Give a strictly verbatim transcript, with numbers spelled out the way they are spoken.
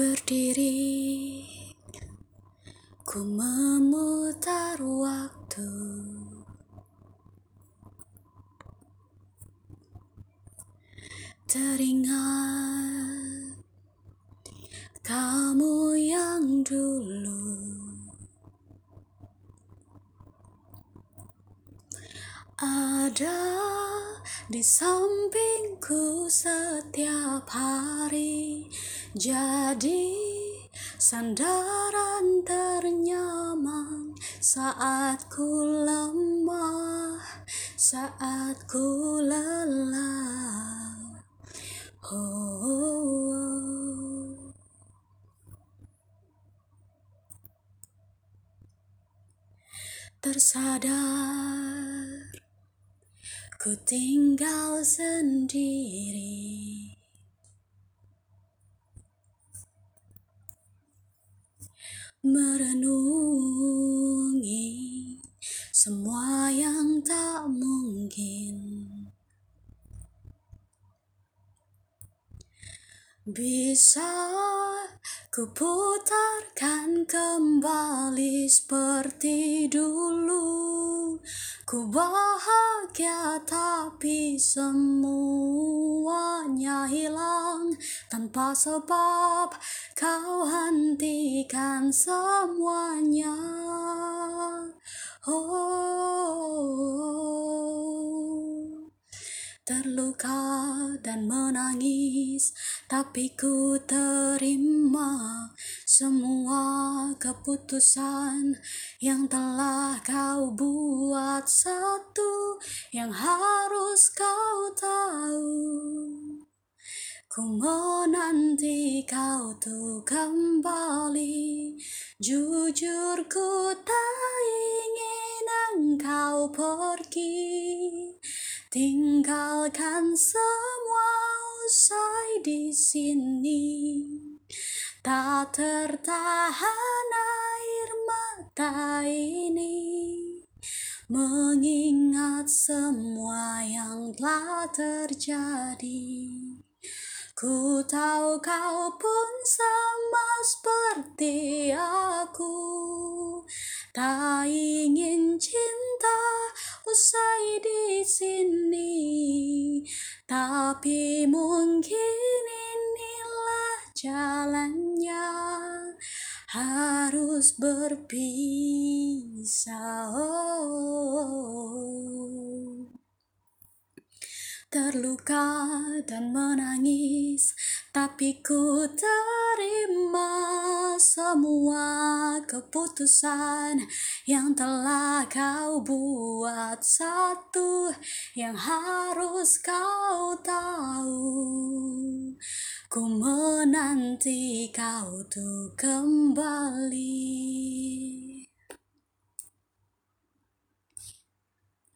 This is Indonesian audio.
berdiri, ku memutar waktu. Teringat kamu yang dulu, ada di sampingku setiap hari, jadi sandaran ternyaman saat ku lemah, saat ku lelah. Oh, oh, oh. Tersadar ku tinggal sendiri, merenungi semua yang tak mungkin bisa kuputarkan kembali seperti dulu. Ku bahagia tapi semuanya hilang tanpa sebab, kau hentikan semuanya. Oh, terluka dan menangis, tapi ku terima semua keputusan yang telah kau buat. Satu yang harus kau tahu, ku menanti kau tuh kembali. Jujur ku tak ingin engkau pergi, tinggalkan semua usai di sini. Tak tertahan air mata ini, mengingat semua yang telah terjadi. Ku tahu kau pun sama seperti aku, tak ingin cinta usai di sini. Tapi mungkin inilah jalannya, harus berpisah. Oh, terluka dan menangis, tapi ku terima semua keputusan yang telah kau buat. Satu yang harus kau tahu, ku menanti kau tuh kembali.